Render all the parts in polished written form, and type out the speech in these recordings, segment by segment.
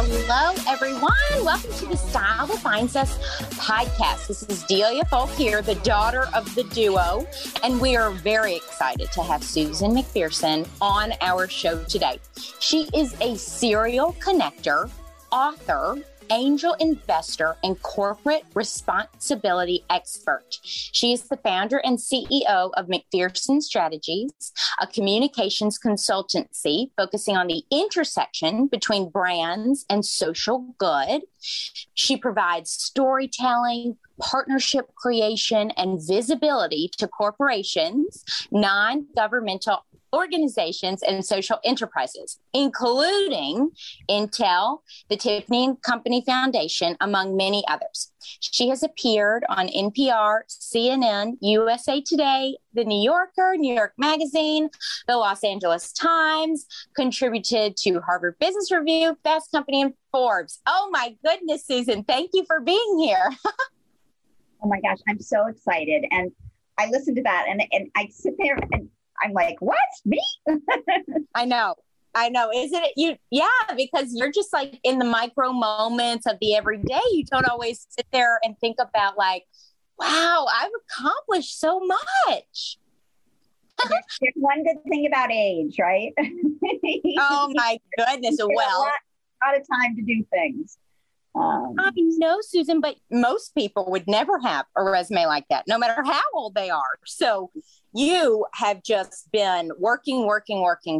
Hello, everyone. Welcome to The Style That Binds Us podcast. This is Delia Folk here, the daughter of the duo, and we are very excited to have Susan McPherson on our show today. She is a serial connector, author, angel investor, and corporate responsibility expert. She is the founder and CEO of McPherson Strategies, a communications consultancy focusing on the intersection between brands and social good. She provides storytelling, partnership creation, and visibility to corporations, non-governmental organizations, and social enterprises, including Intel, the Tiffany & Co. Foundation, among many others. She has appeared on NPR, CNN, USA Today, The New Yorker, New York Magazine, the Los Angeles Times, contributed to Harvard Business Review, Fast Company, and Forbes. Oh my goodness, Susan, thank you for being here. Oh my gosh, I'm so excited. And I listened to that and I sit there and I'm like, what? Me? I know. Isn't it you? Yeah, because you're just like in the micro moments of the everyday. You don't always sit there and think about like, wow, I've accomplished so much. There's one good thing about age, right? Oh my goodness. Well, a lot of time to do things. I know, Susan, but most people would never have a resume like that, no matter how old they are. So you have just been working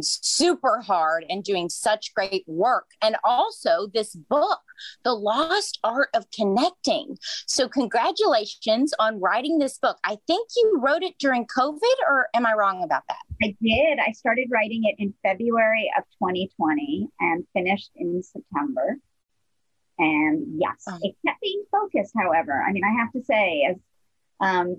super hard and doing such great work. And also this book, The Lost Art of Connecting. So congratulations on writing this book. I think you wrote it during COVID, or am I wrong about that? I did. I started writing it in February of 2020 and finished in September. And yes, it kept being focused, however. I mean, I have to say, as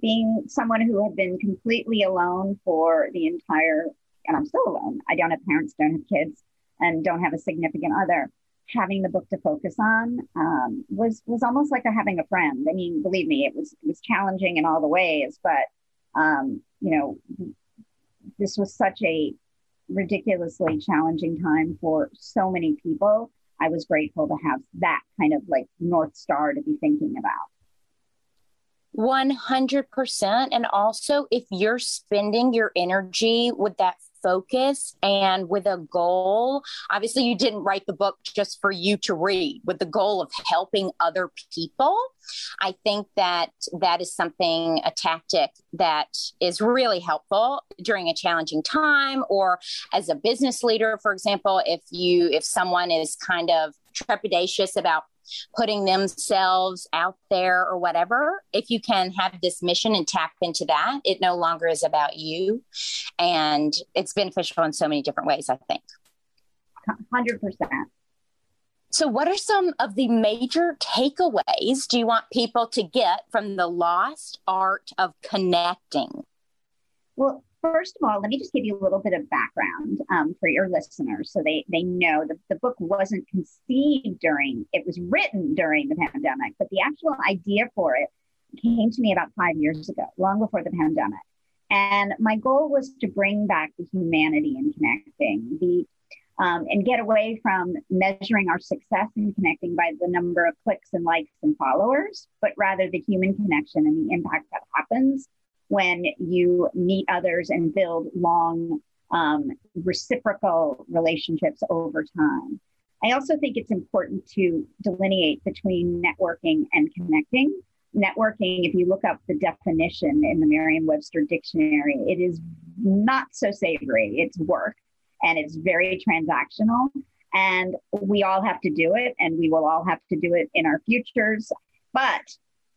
being someone who had been completely alone for the entire, and I'm still alone, I don't have parents, don't have kids, and don't have a significant other, having the book to focus on was almost like having a friend. I mean, believe me, it was challenging in all the ways, but, this was such a ridiculously challenging time for so many people. I was grateful to have that kind of like North Star to be thinking about. 100%. And also if you're spending your energy with that focus and with a goal, obviously you didn't write the book just for you to read, with the goal of helping other people. I think that is something, a tactic that is really helpful during a challenging time, or as a business leader, for example, if someone is kind of trepidatious about putting themselves out there or whatever, if you can have this mission and tap into that, it no longer is about you. And it's beneficial in so many different ways, I think. 100%. So what are some of the major takeaways do you want people to get from The Lost Art of Connecting? Well, first of all, let me just give you a little bit of background for your listeners so they know that the book wasn't conceived it was written during the pandemic, but the actual idea for it came to me about 5 years ago, long before the pandemic. And my goal was to bring back the humanity in connecting, and get away from measuring our success in connecting by the number of clicks and likes and followers, but rather the human connection and the impact that happens when you meet others and build long, reciprocal relationships over time. I also think it's important to delineate between networking and connecting. Networking, if you look up the definition in the Merriam-Webster dictionary, it is not so savory, it's work. And it's very transactional, and we all have to do it, and we will all have to do it in our futures. But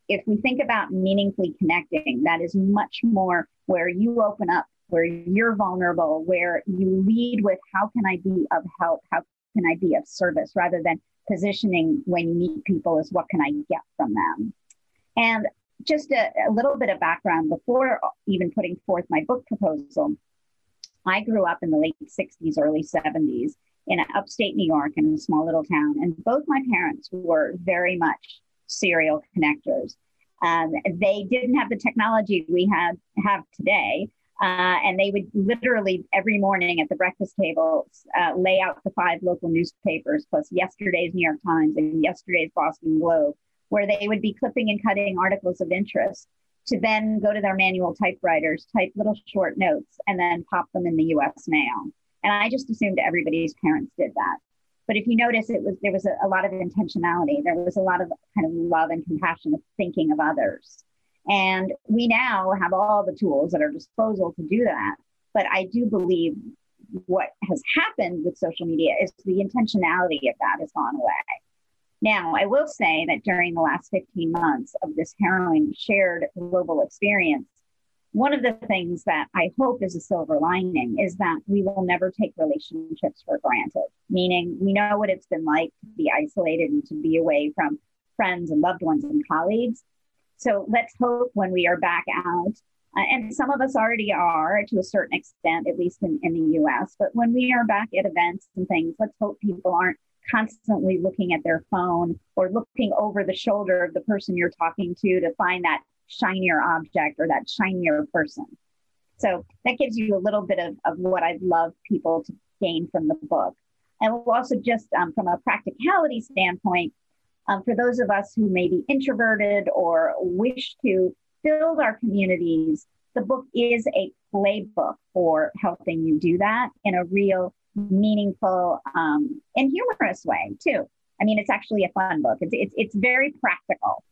if we think about meaningfully connecting, that is much more where you open up, where you're vulnerable, where you lead with how can I be of help, how can I be of service, rather than positioning when you meet people as what can I get from them. And just a little bit of background before even putting forth my book proposal. I grew up in the late 60s, early 70s in upstate New York in a small little town. And both my parents were very much serial connectors. They didn't have the technology we have today, And they would literally every morning at the breakfast table lay out the 5 local newspapers plus yesterday's New York Times and yesterday's Boston Globe, where they would be clipping and cutting articles of interest to then go to their manual typewriters, type little short notes, and then pop them in the U.S. mail. And I just assumed everybody's parents did that. But if you notice, there was a lot of intentionality. There was a lot of kind of love and compassion of thinking of others. And we now have all the tools at our disposal to do that. But I do believe what has happened with social media is the intentionality of that has gone away. Now, I will say that during the last 15 months of this harrowing shared global experience, one of the things that I hope is a silver lining is that we will never take relationships for granted, meaning we know what it's been like to be isolated and to be away from friends and loved ones and colleagues. So let's hope when we are back out, and some of us already are to a certain extent, at least in the US, but when we are back at events and things, let's hope people aren't constantly looking at their phone or looking over the shoulder of the person you're talking to find that shinier object or that shinier person. So that gives you a little bit of what I'd love people to gain from the book. And we'll also just from a practicality standpoint, for those of us who may be introverted or wish to build our communities, the book is a playbook for helping you do that in a real, meaningful, and humorous way too. I mean, it's actually a fun book. It's very practical.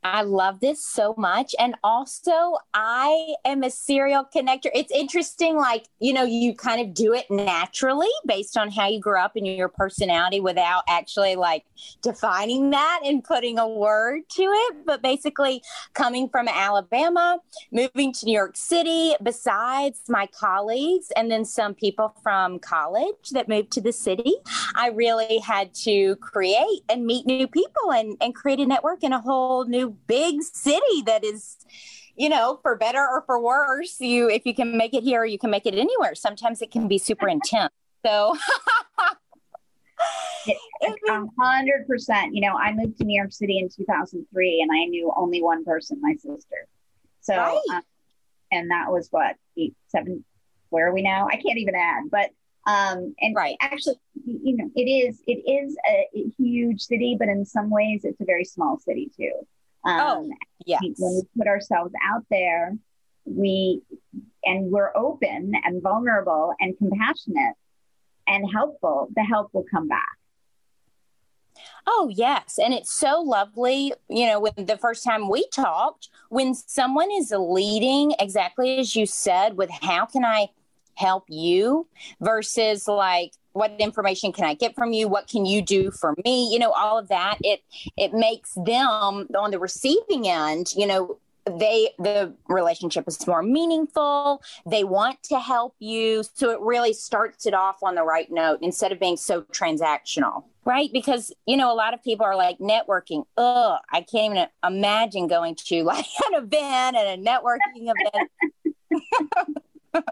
I love this so much. And also I am a serial connector. It's interesting, like, you know, you kind of do it naturally based on how you grew up and your personality without actually like defining that and putting a word to it. But basically coming from Alabama, moving to New York City, besides my colleagues and then some people from college that moved to the city, I really had to create and meet new people and create a network in a whole new big city that is, you know, for better or for worse, if you can make it here, you can make it anywhere. Sometimes it can be super intense. So 100%, you know, I moved to New York City in 2003 and I knew only one person, my sister. So, right. And that was what, 8, 7, where are we now? I can't even add, but, and right. Actually, you know, it is a huge city, but in some ways it's a very small city too. Yes. When we put ourselves out there, we're open and vulnerable and compassionate and helpful, the help will come back. Oh, yes. And it's so lovely, you know, when the first time we talked, when someone is leading exactly as you said, with how can I help you versus like, what information can I get from you? What can you do for me? You know, all of that, it makes them on the receiving end, you know, the relationship is more meaningful. They want to help you. So it really starts it off on the right note instead of being so transactional, right? Because, you know, a lot of people are like networking. I can't even imagine going to like an event and a networking event.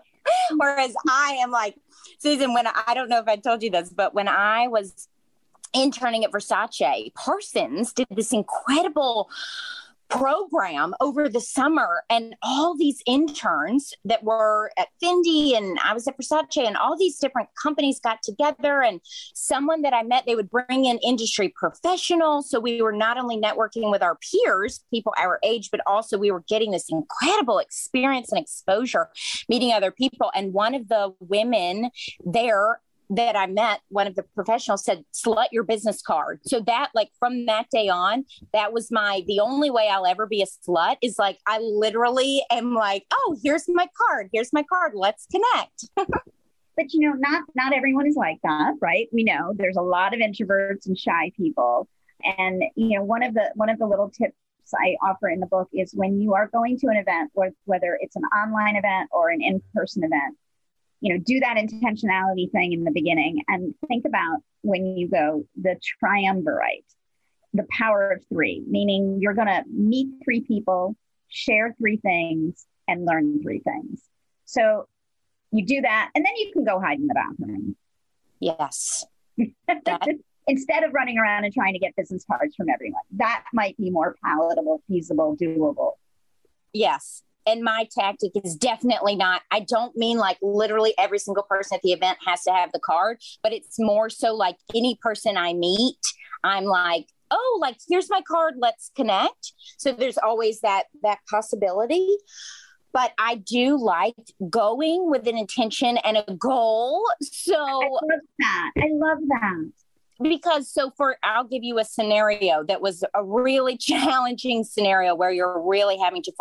Whereas I am like, Susan, I don't know if I told you this, but when I was interning at Versace, Parsons did this incredible program over the summer, and all these interns that were at Fendi and I was at Versace and all these different companies got together, and someone that I met, they would bring in industry professionals. So we were not only networking with our peers, people our age, but also we were getting this incredible experience and exposure, meeting other people. And one of the women there that I met, one of the professionals said, "Slut your business card." So that like from that day on, that was the only way I'll ever be a slut is like, I literally am like, oh, here's my card. Let's connect. But you know, not everyone is like that, right? We know there's a lot of introverts and shy people. And you know, one of the little tips I offer in the book is when you are going to an event, whether it's an online event or an in-person event, you know, do that intentionality thing in the beginning and think about when you go, the triumvirate, the power of 3, meaning you're going to meet 3 people, share 3 things, and learn 3 things. So you do that, and then you can go hide in the bathroom. Yes. Instead of running around and trying to get business cards from everyone, that might be more palatable, feasible, doable. Yes. And my tactic is definitely not, I don't mean like literally every single person at the event has to have the card, but it's more so like any person I meet, I'm like, oh, like, here's my card, let's connect. So there's always that possibility. But I do like going with an intention and a goal. So I love that. Because I'll give you a scenario that was a really challenging scenario where you're really having to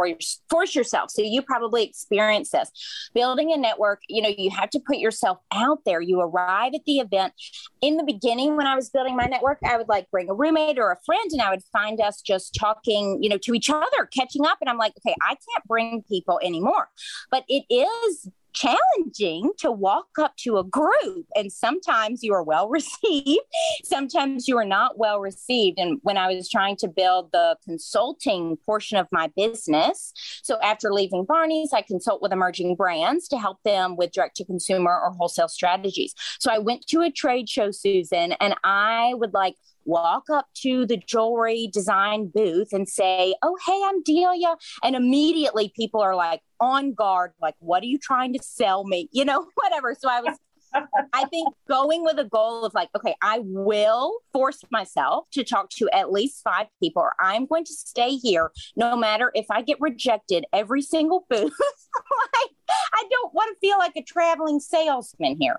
force yourself. So you probably experience this. Building a network, you have to put yourself out there. You arrive at the event. In the beginning, when I was building my network, I would like bring a roommate or a friend, and I would find us just talking, to each other, catching up. And I'm like, okay, I can't bring people anymore. But it is challenging to walk up to a group, and sometimes you are well received, sometimes you are not well received. And when I was trying to build the consulting portion of my business, so after leaving Barney's, I consult with emerging brands to help them with direct to consumer or wholesale strategies. So I went to a trade show, Susan, and I would like walk up to the jewelry design booth and say, oh, hey, I'm Delia. And immediately people are like on guard, like, what are you trying to sell me? Whatever. So I think going with a goal of like, okay, I will force myself to talk to at least 5 people, or I'm going to stay here no matter if I get rejected every single booth. Like, I don't want to feel like a traveling salesman here.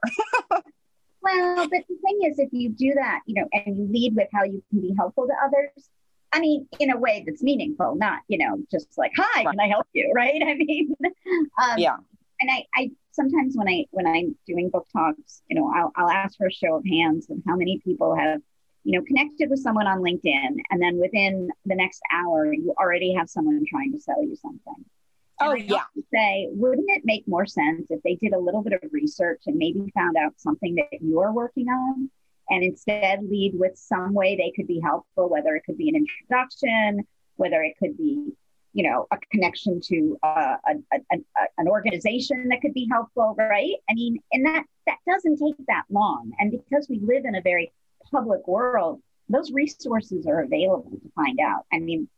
Well, but the thing is, if you do that, and you lead with how you can be helpful to others, I mean, in a way that's meaningful, not, just like, hi, right. Can I help you? Right. I mean, yeah. And I sometimes when I'm doing book talks, I'll ask for a show of hands of how many people have, connected with someone on LinkedIn. And then within the next hour, you already have someone trying to sell you something. And say, wouldn't it make more sense if they did a little bit of research and maybe found out something that you're working on, and instead lead with some way they could be helpful, whether it could be an introduction, whether it could be, a connection to an organization that could be helpful, right? I mean, and that doesn't take that long. And because we live in a very public world, those resources are available to find out. I mean,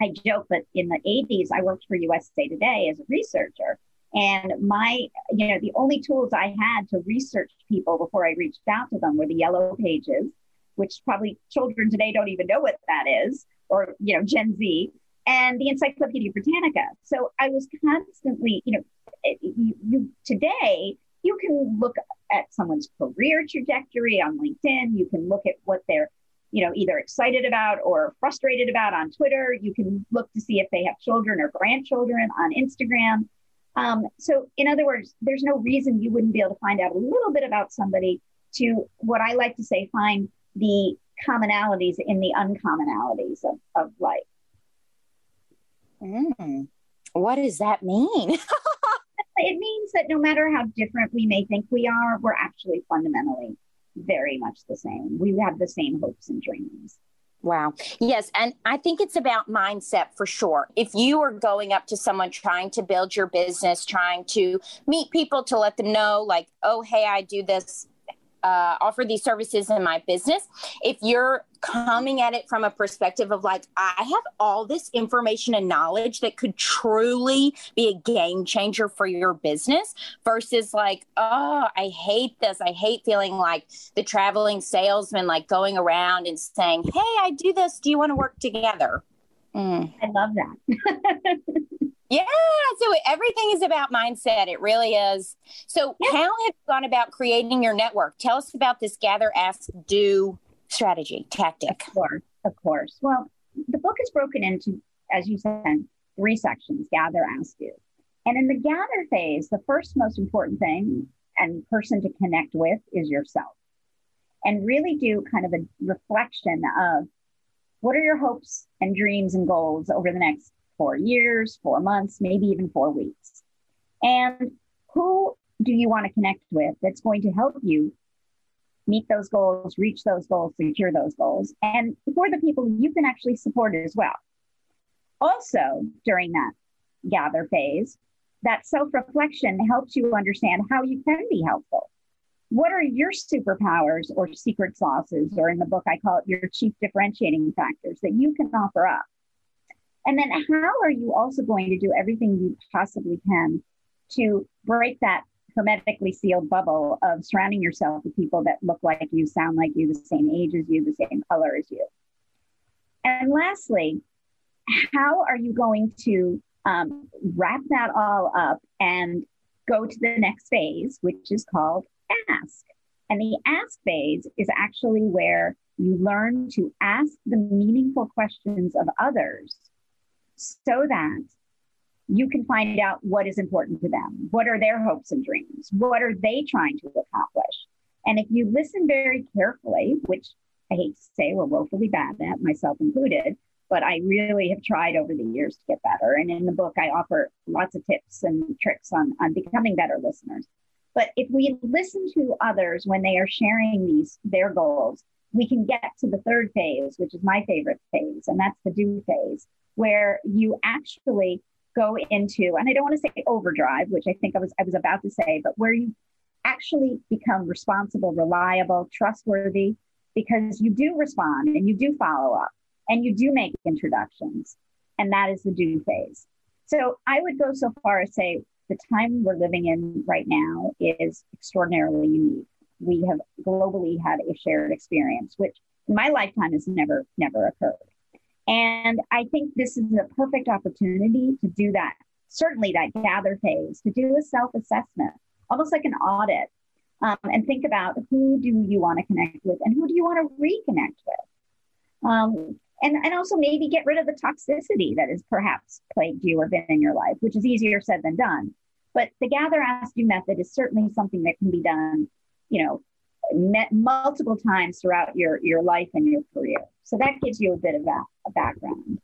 I joke, but in the 80s, I worked for USA Today as a researcher. And the only tools I had to research people before I reached out to them were the yellow pages, which probably children today don't even know what that is, or, Gen Z, and the Encyclopedia Britannica. So I was constantly, today, you can look at someone's career trajectory on LinkedIn. You can look at what they're either excited about or frustrated about on Twitter. You can look to see if they have children or grandchildren on Instagram. So in other words, there's no reason you wouldn't be able to find out a little bit about somebody to, what I like to say, find the commonalities in the uncommonalities of life. What does that mean? It means that no matter how different we may think we are, we're actually fundamentally very much the same. We have the same hopes and dreams. Wow. Yes. And I think it's about mindset for sure. If you are going up to someone trying to build your business, trying to meet people to let them know, like, oh, hey, I do this, offer these services in my business. If you're coming at it from a perspective of like, I have all this information and knowledge that could truly be a game changer for your business, versus like, oh, I hate this. I hate feeling like the traveling salesman, like going around and saying, hey, I do this. Do you want to work together? I love that. Yeah. So everything is about mindset. It really is. So how have you gone about creating your network? Tell us about this Gather, Ask, Do strategy, tactic. Of course. Well, the book is broken into, as you said, 3 sections: Gather, Ask, Do. And in the gather phase, the first most important thing and person to connect with is yourself, and really do kind of a reflection of what are your hopes and dreams and goals over the next 4 years, 4 months, maybe even 4 weeks. And who do you want to connect with that's going to help you meet those goals, reach those goals, secure those goals, and who are the people you can actually support as well. Also, during that gather phase, that self-reflection helps you understand how you can be helpful. What are your superpowers or secret sauces, or in the book, I call it your chief differentiating factors that you can offer up? And then how are you also going to do everything you possibly can to break that hermetically sealed bubble of surrounding yourself with people that look like you, sound like you, the same age as you, the same color as you? And lastly, how are you going to wrap that all up and go to the next phase, which is called ask? And the ask phase is actually where you learn to ask the meaningful questions of others so that you can find out what is important to them. What are their hopes and dreams? What are they trying to accomplish? And if you listen very carefully, which I hate to say we're woefully bad at, myself included, but I really have tried over the years to get better. And in the book, I offer lots of tips and tricks on becoming better listeners. But if we listen to others when they are sharing their goals, we can get to the third phase, which is my favorite phase, and that's the do phase, where you actually go into, and I don't want to say overdrive, which I think I was about to say, but where you actually become responsible, reliable, trustworthy, because you do respond and you do follow up and you do make introductions. And that is the do phase. So I would go so far as say the time we're living in right now is extraordinarily unique. We have globally had a shared experience, which in my lifetime has never occurred. And I think this is a perfect opportunity to do that, certainly that gather phase, to do a self-assessment, almost like an audit, and think about who do you want to connect with and who do you want to reconnect with? And also maybe get rid of the toxicity that has perhaps plagued you or been in your life, which is easier said than done. But the gather, ask, do method is certainly something that can be done, multiple times throughout your life and your career. So that gives you a bit of a background.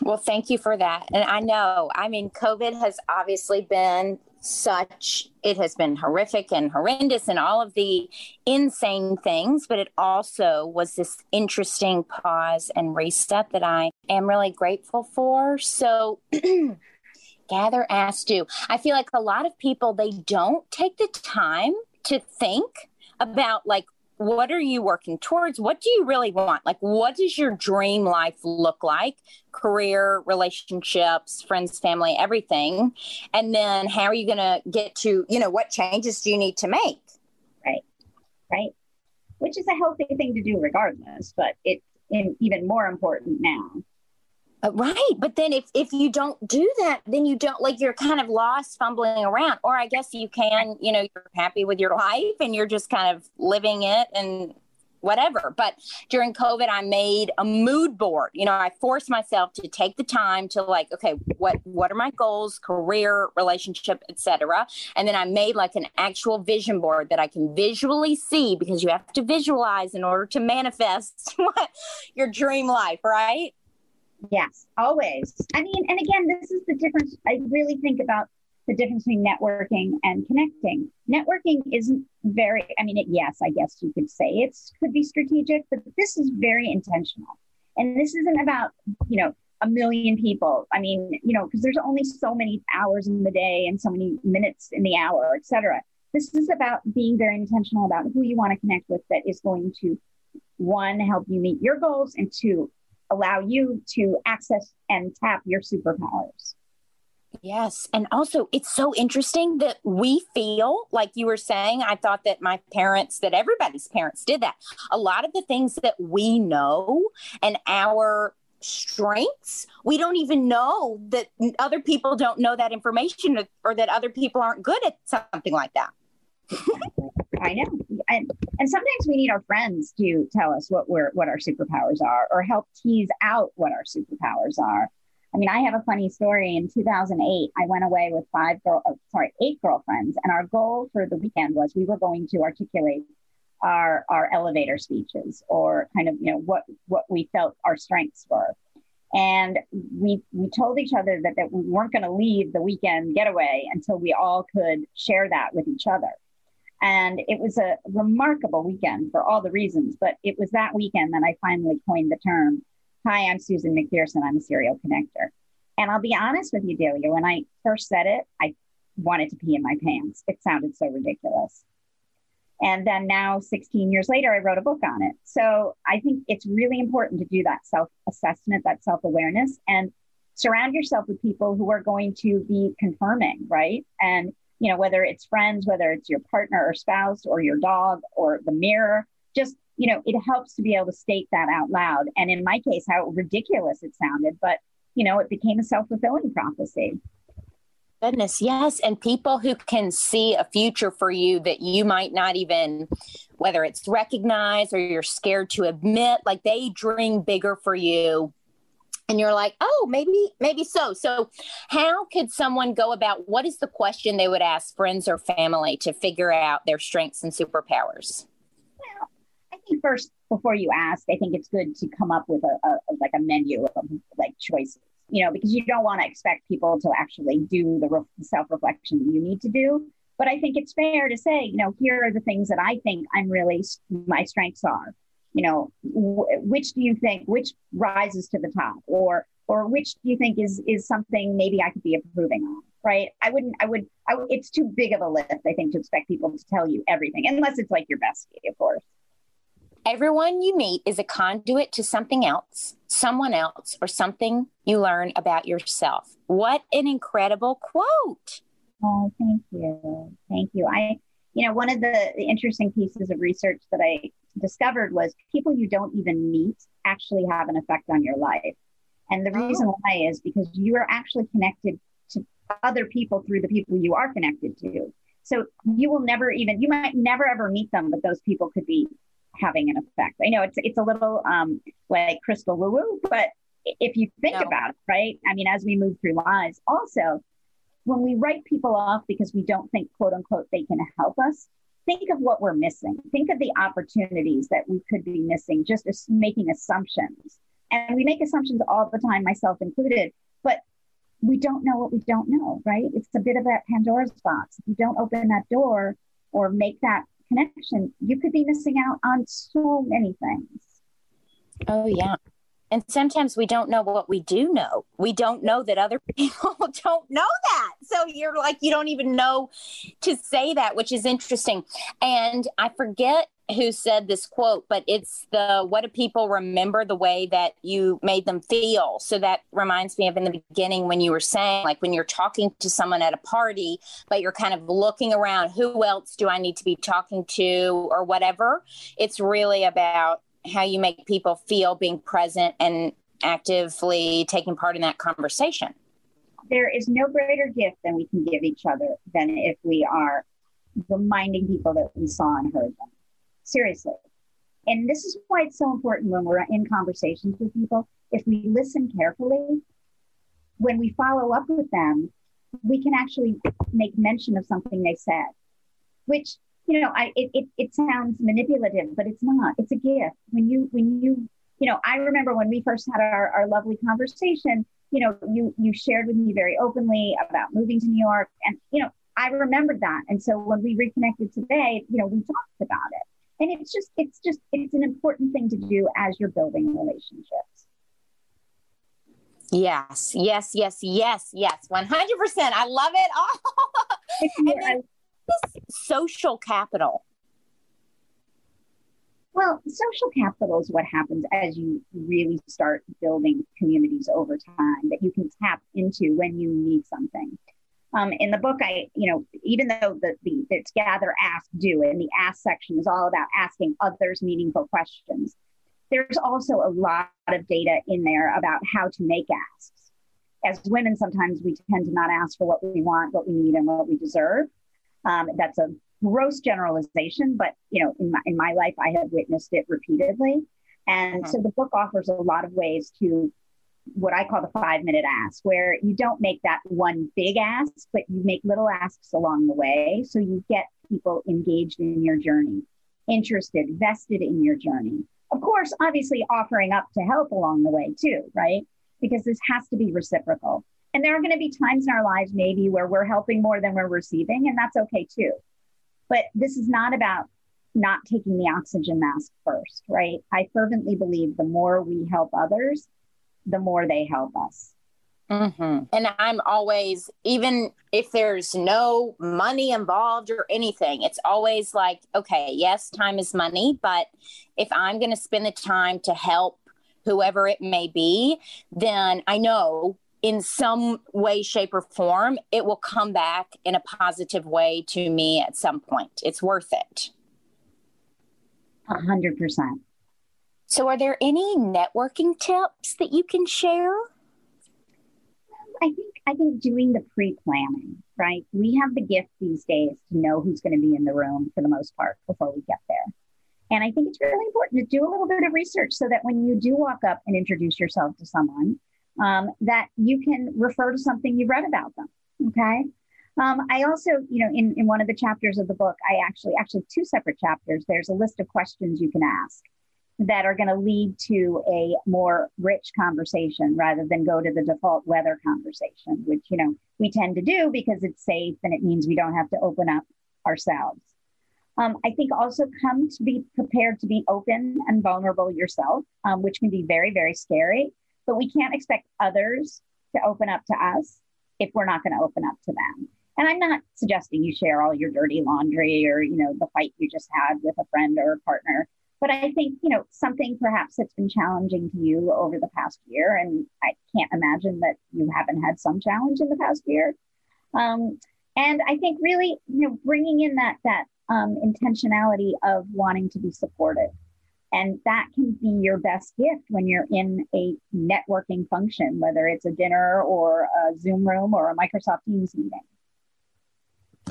Well, thank you for that. And I know, COVID has obviously been it has been horrific and horrendous and all of the insane things, but it also was this interesting pause and reset that I am really grateful for. So gather, ask, do. I feel like a lot of people, they don't take the time to think about what are you working towards? What do you really want? What does your dream life look like? Career, relationships, friends, family, everything. And then how are you going to get to, what changes do you need to make? Right. Which is a healthy thing to do regardless, but it's even more important now. Right. But then if you don't do that, then you don't you're kind of lost fumbling around, or I guess you can, you're happy with your life and you're just kind of living it and whatever. But during COVID, I made a mood board. I forced myself to take the time to okay, what are my goals, career, relationship, et cetera. And then I made an actual vision board that I can visually see, because you have to visualize in order to manifest your dream life. Right. Yes, always. And again, this is the difference. I really think about the difference between networking and connecting. Networking isn't very, yes, I guess you could say it could be strategic, but this is very intentional. And this isn't about, a million people. Because there's only so many hours in the day and so many minutes in the hour, et cetera. This is about being very intentional about who you want to connect with that is going to, one, help you meet your goals, and two, allow you to access and tap your superpowers. Yes. And also, it's so interesting that we feel, like you were saying, I thought that my parents, that everybody's parents did that. A lot of the things that we know and our strengths, we don't even know that other people don't know that information, or that other people aren't good at something like that. I know. And sometimes we need our friends to tell us what our superpowers are, or help tease out what our superpowers are. I have a funny story. In 2008, I went away with eight girlfriends. And our goal for the weekend was we were going to articulate our elevator speeches, or kind of, what we felt our strengths were. And we told each other that we weren't going to leave the weekend getaway until we all could share that with each other. And it was a remarkable weekend for all the reasons, but it was that weekend that I finally coined the term, "Hi, I'm Susan McPherson. I'm a serial connector." And I'll be honest with you, Delia, when I first said it, I wanted to pee in my pants. It sounded so ridiculous. And then now 16 years later, I wrote a book on it. So I think it's really important to do that self-assessment, that self-awareness, and surround yourself with people who are going to be confirming, right? And, you know, whether it's friends, whether it's your partner or spouse or your dog or the mirror, just, you know, it helps to be able to state that out loud. And in my case, how ridiculous it sounded, but, you know, it became a self-fulfilling prophecy. Goodness, yes. And people who can see a future for you that you might not even, whether it's recognized or you're scared to admit, like they dream bigger for you. And you're like, oh, maybe so. So how could someone go about, what is the question they would ask friends or family to figure out their strengths and superpowers? Well, I think first, before you ask, I think it's good to come up with a menu of like choices. You know, because you don't want to expect people to actually do the self-reflection you need to do. But I think it's fair to say, you know, here are the things that I think my strengths are, you know, which do you think, which rises to the top or which do you think is something maybe I could be improving on, right? It's too big of a list, I think, to expect people to tell you everything, unless it's like your bestie, of course. Everyone you meet is a conduit to something else, someone else, or something you learn about yourself. What an incredible quote. Oh, thank you. Thank you. One of the interesting pieces of research that I discovered was people you don't even meet actually have an effect on your life. And the reason why is because you are actually connected to other people through the people you are connected to. So you might never ever meet them, but those people could be having an effect. I know it's a little like crystal woo-woo, but if you think about it, right? I mean, as we move through lives, also, when we write people off because we don't think, quote unquote, they can help us, think of what we're missing. Think of the opportunities that we could be missing just as making assumptions. And we make assumptions all the time, myself included, but we don't know what we don't know, right? It's a bit of that Pandora's box. If you don't open that door or make that connection, you could be missing out on so many things. Oh, yeah. And sometimes we don't know what we do know. We don't know that other people don't know that. So you're like, you don't even know to say that, which is interesting. And I forget who said this quote, but it's what do people remember the way that you made them feel? So that reminds me of in the beginning when you were saying, like when you're talking to someone at a party, but you're kind of looking around, who else do I need to be talking to or whatever? It's really about how you make people feel being present and actively taking part in that conversation. There is no greater gift than we can give each other than if we are reminding people that we saw and heard them. Seriously. And this is why it's so important when we're in conversations with people, if we listen carefully, when we follow up with them, we can actually make mention of something they said, which it sounds manipulative, but it's not. It's a gift. When you I remember when we first had our lovely conversation, you know, you shared with me very openly about moving to New York. And, you know, I remembered that. And so when we reconnected today, you know, we talked about it. And it's an important thing to do as you're building relationships. Yes, yes, yes, yes, yes. 100%. I love it all. Social capital. Well, social capital is what happens as you really start building communities over time that you can tap into when you need something. In the book, even though it's Gather, Ask, Do, and the Ask section is all about asking others meaningful questions, there's also a lot of data in there about how to make asks. As women, sometimes we tend to not ask for what we want, what we need, and what we deserve. That's a gross generalization, but, you know, in my life, I have witnessed it repeatedly. And so the book offers a lot of ways to what I call the 5-minute ask, where you don't make that one big ask, but you make little asks along the way. So you get people engaged in your journey, interested, vested in your journey. Of course, obviously offering up to help along the way too, right? Because this has to be reciprocal. And there are going to be times in our lives maybe where we're helping more than we're receiving, and that's okay too. But this is not about not taking the oxygen mask first, right? I fervently believe the more we help others, the more they help us. Mm-hmm. And I'm always, even if there's no money involved or anything, it's always like, okay, yes, time is money, but if I'm going to spend the time to help whoever it may be, then I know in some way, shape, or form, it will come back in a positive way to me at some point. It's worth it. 100%. So are there any networking tips that you can share? I think doing the pre-planning, right? We have the gift these days to know who's going to be in the room for the most part before we get there. And I think it's really important to do a little bit of research so that when you do walk up and introduce yourself to someone, that you can refer to something you read about them, okay? I also, in one of the chapters of the book, I actually two separate chapters, there's a list of questions you can ask that are going to lead to a more rich conversation rather than go to the default weather conversation, which, we tend to do because it's safe and it means we don't have to open up ourselves. I think also come to be prepared to be open and vulnerable yourself, which can be very, very scary, but we can't expect others to open up to us if we're not going to open up to them. And I'm not suggesting you share all your dirty laundry or, the fight you just had with a friend or a partner. But I think, something perhaps that's been challenging to you over the past year, and I can't imagine that you haven't had some challenge in the past year. And I think really, bringing in that intentionality of wanting to be supportive. And that can be your best gift when you're in a networking function, whether it's a dinner or a Zoom room or a Microsoft Teams meeting.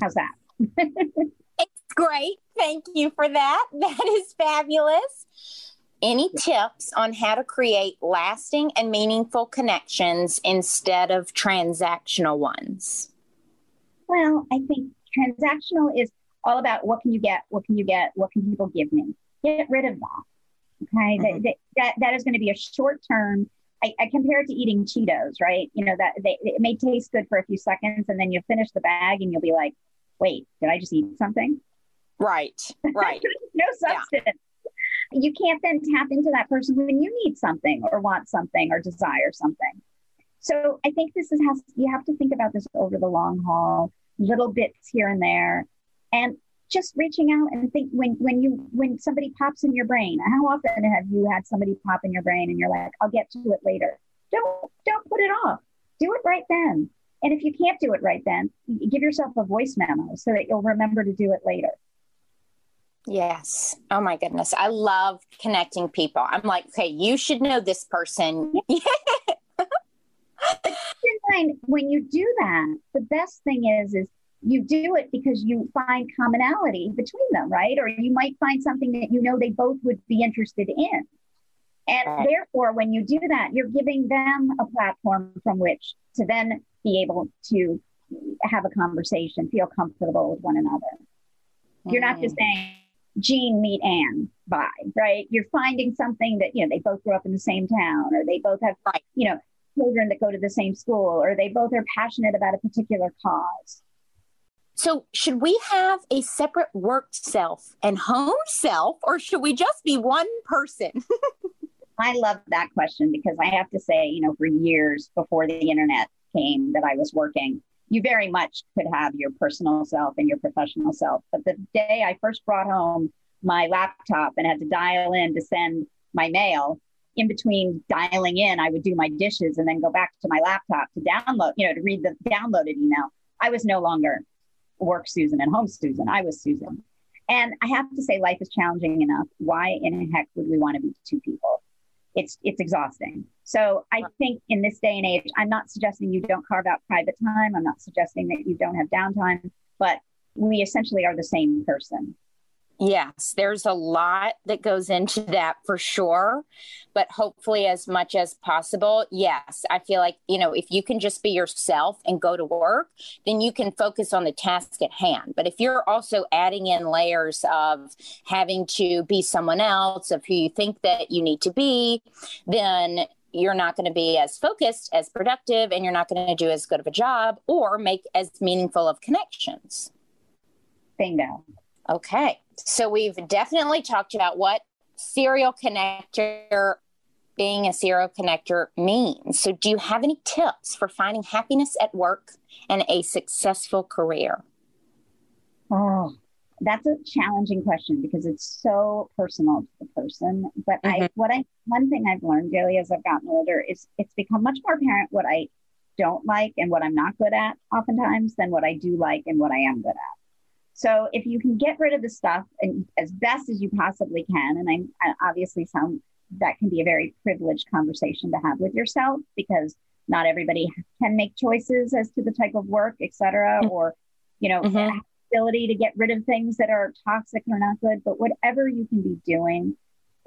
How's that? It's great. Thank you for that. That is fabulous. Any tips on how to create lasting and meaningful connections instead of transactional ones? Well, I think transactional is all about what can people give me? Get rid of that. Okay. Mm-hmm. That is going to be a short term. I compare it to eating Cheetos, right? It may taste good for a few seconds and then you finish the bag and you'll be like, wait, did I just eat something? Right. No substance. Yeah. You can't then tap into that person when you need something or want something or desire something. So I think you have to think about this over the long haul, little bits here and there, and just reaching out and think when somebody pops in your brain. How often have you had somebody pop in your brain and you're like, I'll get to it later? Don't put it off. Do it right then. And if you can't do it right then, give yourself a voice memo so that you'll remember to do it later. Yes. Oh my goodness. I love connecting people. I'm like, okay, you should know this person. Yeah. When you do that, the best thing is you do it because you find commonality between them, right? Or you might find something that they both would be interested in. And right. Therefore, when you do that, you're giving them a platform from which to then be able to have a conversation, feel comfortable with one another. Mm. You're not just saying, Jean, meet Anne, bye, right? You're finding something that, they both grew up in the same town, or they both have, children that go to the same school, or they both are passionate about a particular cause. So should we have a separate work self and home self, or should we just be one person? I love that question because I have to say, for years before the internet came that I was working, you very much could have your personal self and your professional self. But the day I first brought home my laptop and had to dial in to send my mail, in between dialing in, I would do my dishes and then go back to my laptop to download, to read the downloaded email. I was no longer work Susan and home Susan. I was Susan. And I have to say, life is challenging enough. Why in the heck would we want to be two people? It's exhausting. So I think in this day and age, I'm not suggesting you don't carve out private time. I'm not suggesting that you don't have downtime, but we essentially are the same person. Yes, there's a lot that goes into that for sure. But hopefully as much as possible. Yes, I feel like, if you can just be yourself and go to work, then you can focus on the task at hand. But if you're also adding in layers of having to be someone else, of who you think that you need to be, then you're not going to be as focused, as productive, and you're not going to do as good of a job or make as meaningful of connections. Bingo. Okay. So we've definitely talked about what serial connector being a serial connector means. So do you have any tips for finding happiness at work and a successful career? Oh, that's a challenging question because it's so personal to the person. But one thing I've learned, Delia, as I've gotten older is it's become much more apparent what I don't like and what I'm not good at oftentimes than what I do like and what I am good at. So if you can get rid of the stuff and as best as you possibly can, and I obviously sound that can be a very privileged conversation to have with yourself because not everybody can make choices as to the type of work, et cetera, or, you know, ability to get rid of things that are toxic or not good, but whatever you can be doing,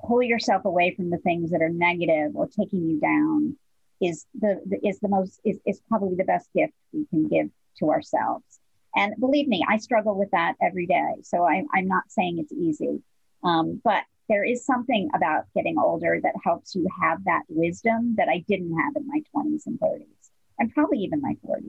pull yourself away from the things that are negative or taking you down is probably the best gift we can give to ourselves. And believe me, I struggle with that every day. So I'm not saying it's easy, but there is something about getting older that helps you have that wisdom that I didn't have in my 20s and 30s, and probably even my 40s.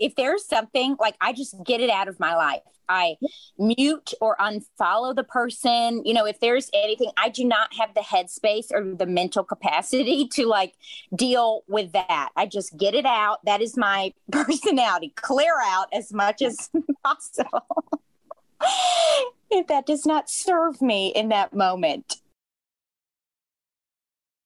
If there's something, like, I just get it out of my life. I mute or unfollow the person. You know, if there's anything, I do not have the headspace or the mental capacity to, like, deal with that. I just get it out. That is my personality. Clear out as much as possible if that does not serve me in that moment.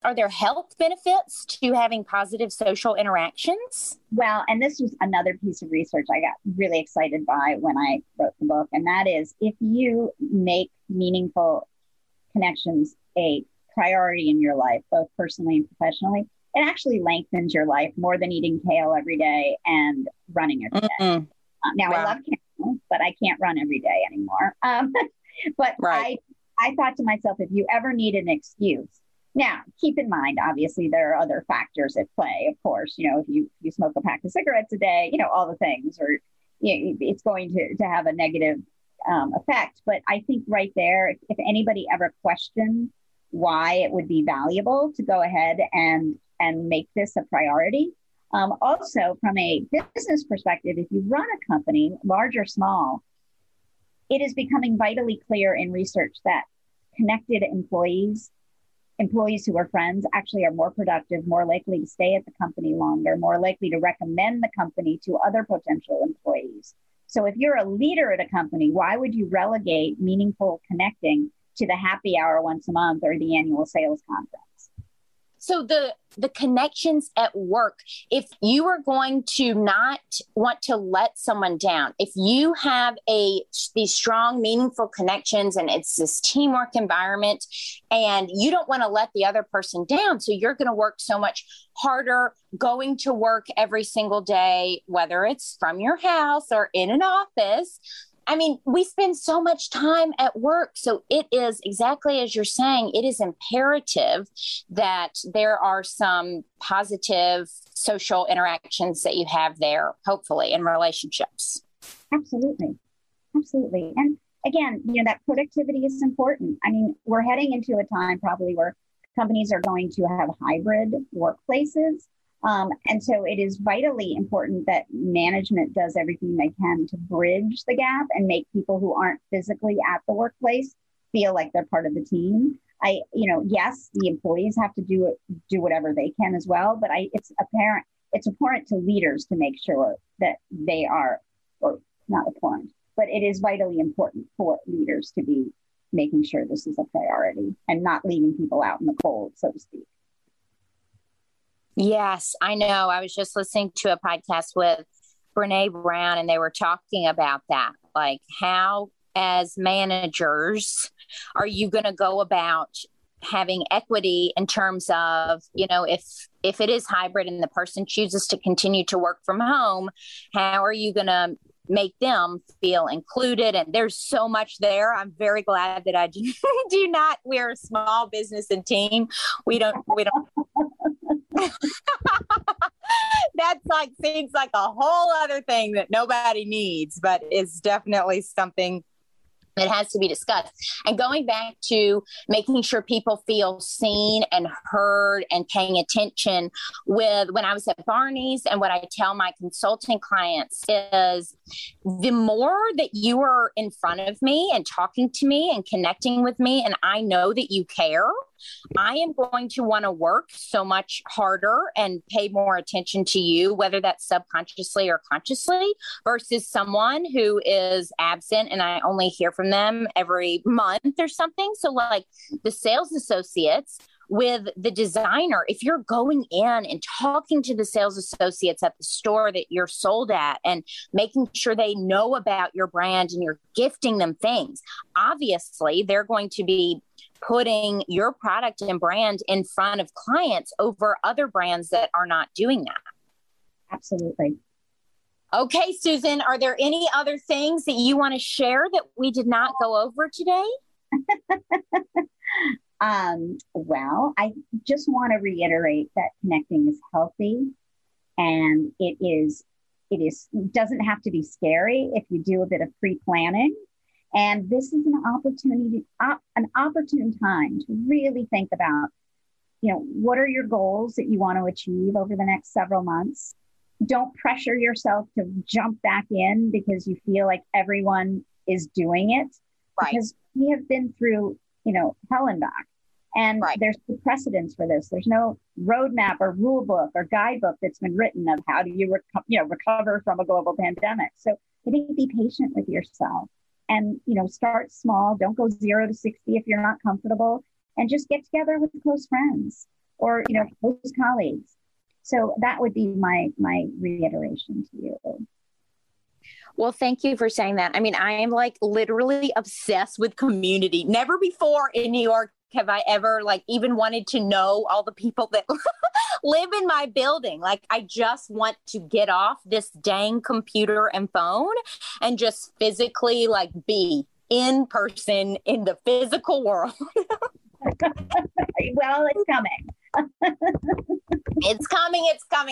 Are there health benefits to having positive social interactions? Well, and this was another piece of research I got really excited by when I wrote the book. And that is, if you make meaningful connections a priority in your life, both personally and professionally, it actually lengthens your life more than eating kale every day and running every day. I love kale, but I can't run every day anymore. But right. I thought to myself, if you ever need an excuse. Now, keep in mind, obviously, there are other factors at play, of course. You know, if you smoke a pack of cigarettes a day, you know, all the things, or you know, it's going to have a negative effect. But I think right there, if anybody ever questioned why it would be valuable to go ahead and make this a priority. Also, from a business perspective, if you run a company, large or small, it is becoming vitally clear in research that connected employees who are friends actually are more productive, more likely to stay at the company longer, more likely to recommend the company to other potential employees. So if you're a leader at a company, why would you relegate meaningful connecting to the happy hour once a month or the annual sales conference? So the connections at work, if you are going to not want to let someone down, if you have these strong, meaningful connections and it's this teamwork environment and you don't want to let the other person down, so you're going to work so much harder going to work every single day, whether it's from your house or in an office. I mean, we spend so much time at work. So it is exactly as you're saying, it is imperative that there are some positive social interactions that you have there, hopefully, in relationships. Absolutely. Absolutely. And again, you know, that productivity is important. I mean, we're heading into a time probably where companies are going to have hybrid workplaces. And so it is vitally important that management does everything they can to bridge the gap and make people who aren't physically at the workplace feel like they're part of the team. Yes, the employees have to do whatever they can as well, but it's apparent to leaders to make sure that they are, or not apparent, but it is vitally important for leaders to be making sure this is a priority and not leaving people out in the cold, so to speak. Yes, I know. I was just listening to a podcast with Brene Brown, and they were talking about that. Like, how, as managers, are you going to go about having equity in terms of, you know, if it is hybrid and the person chooses to continue to work from home, how are you going to make them feel included? And there's so much there. I'm very glad that I do not. We're a small business and team. We don't. That's like, seems like a whole other thing that nobody needs, but it's definitely something that has to be discussed. And going back to making sure people feel seen and heard and paying attention, with when I was at Barney's and what I tell my consulting clients is the more that you are in front of me and talking to me and connecting with me, and I know that you care, I am going to want to work so much harder and pay more attention to you, whether that's subconsciously or consciously, versus someone who is absent and I only hear from them every month or something. So like the sales associates with the designer, if you're going in and talking to the sales associates at the store that you're sold at and making sure they know about your brand and you're gifting them things, obviously they're going to be putting your product and brand in front of clients over other brands that are not doing that. Absolutely. Okay, Susan, are there any other things that you want to share that we did not go over today? Well, I just want to reiterate that connecting is healthy, and it doesn't have to be scary if you do a bit of pre-planning. And this is an opportune time to really think about, what are your goals that you want to achieve over the next several months? Don't pressure yourself to jump back in because you feel like everyone is doing it. Right. Because we have been through, hell and back. And right. There's the precedence for this. There's no roadmap or rule book or guidebook that's been written of how do you recover from a global pandemic. So I think be patient with yourself and, start small. Don't go 0 to 60 if you're not comfortable, and just get together with close friends or, close colleagues. So that would be my reiteration to you. Well, thank you for saying that. I mean, I am like literally obsessed with community. Never before in New York have I ever even wanted to know all the people that live in my building. I just want to get off this dang computer and phone and just physically be in person in the physical world. Well, it's coming. It's coming.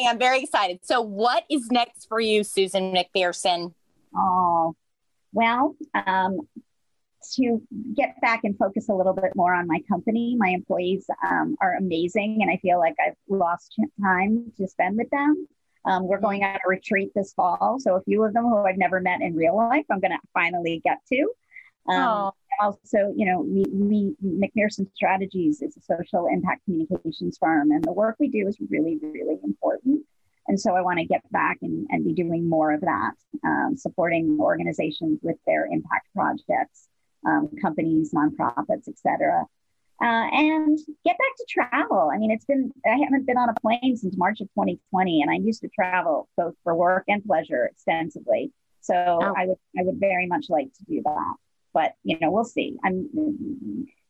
I'm very excited. So what is next for you, Susan McPherson? Oh, well, to get back and focus a little bit more on my company. My employees are amazing, and I feel like I've lost time to spend with them. We're going on a retreat this fall. So a few of them who I've never met in real life, I'm going to finally get to. Also, we McPherson Strategies is a social impact communications firm, and the work we do is really, really important. And so I want to get back and be doing more of that, supporting organizations with their impact projects, companies, nonprofits, et cetera, and get back to travel. I mean, I haven't been on a plane since March of 2020, and I used to travel both for work and pleasure extensively. So I would very much like to do that. But, we'll see.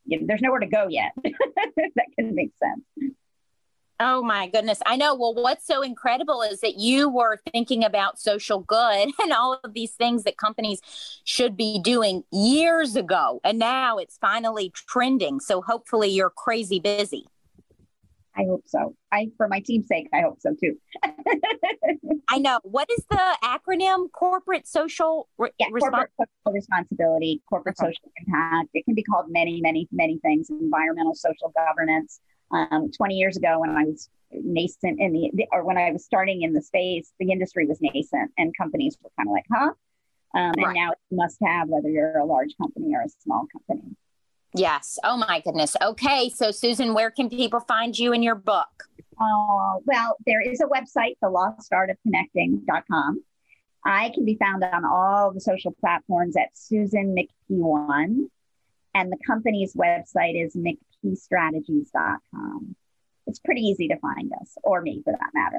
There's nowhere to go yet. That can make sense. Oh, my goodness. I know. Well, what's so incredible is that you were thinking about social good and all of these things that companies should be doing years ago. And now it's finally trending. So hopefully you're crazy busy. I hope so. For my team's sake, I hope so, too. I know. What is the acronym? Corporate social responsibility, corporate social impact. It can be called many, many, many things. Environmental, social governance. 20 years ago, when I was nascent when I was starting in the space, the industry was nascent, and companies were kind of like, huh? Right. And now it's a must-have, whether you're a large company or a small company. Yes. Oh, my goodness. Okay. So, Susan, where can people find you in your book? Well, there is a website, thelostartofconnecting.com. I can be found on all the social platforms at Susan McP1, and the company's website is mcpherson.strategies.com. It's pretty easy to find us, or me for that matter.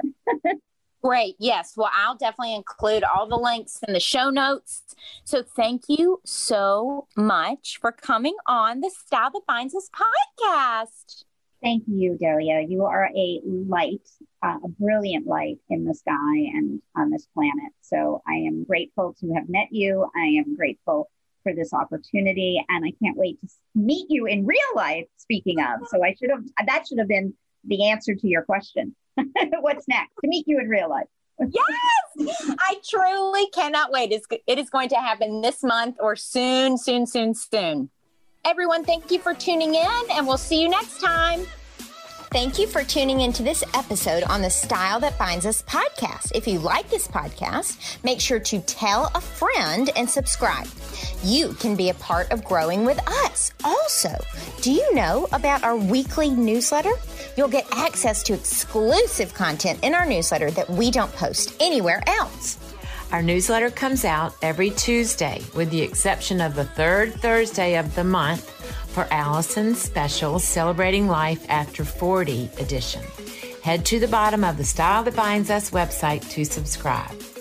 Great. Yes. Well, I'll definitely include all the links in the show notes. So thank you so much for coming on the Style That Binds Us podcast. Thank you, Delia. You are a light, a brilliant light in the sky and on this planet. So I am grateful to have met you. I am grateful for this opportunity, and I can't wait to meet you in real life, speaking of. So that should have been the answer to your question. What's next? To meet you in real life. Yes! I truly cannot wait. It is going to happen this month or soon, soon, soon, soon. Everyone, thank you for tuning in, and we'll see you next time. Thank you for tuning into this episode on the Style That Binds Us podcast. If you like this podcast, make sure to tell a friend and subscribe. You can be a part of growing with us. Also, do you know about our weekly newsletter? You'll get access to exclusive content in our newsletter that we don't post anywhere else. Our newsletter comes out every Tuesday, with the exception of the third Thursday of the month, for Allison's special Celebrating Life After 40 edition. Head to the bottom of the Style That Binds Us website to subscribe.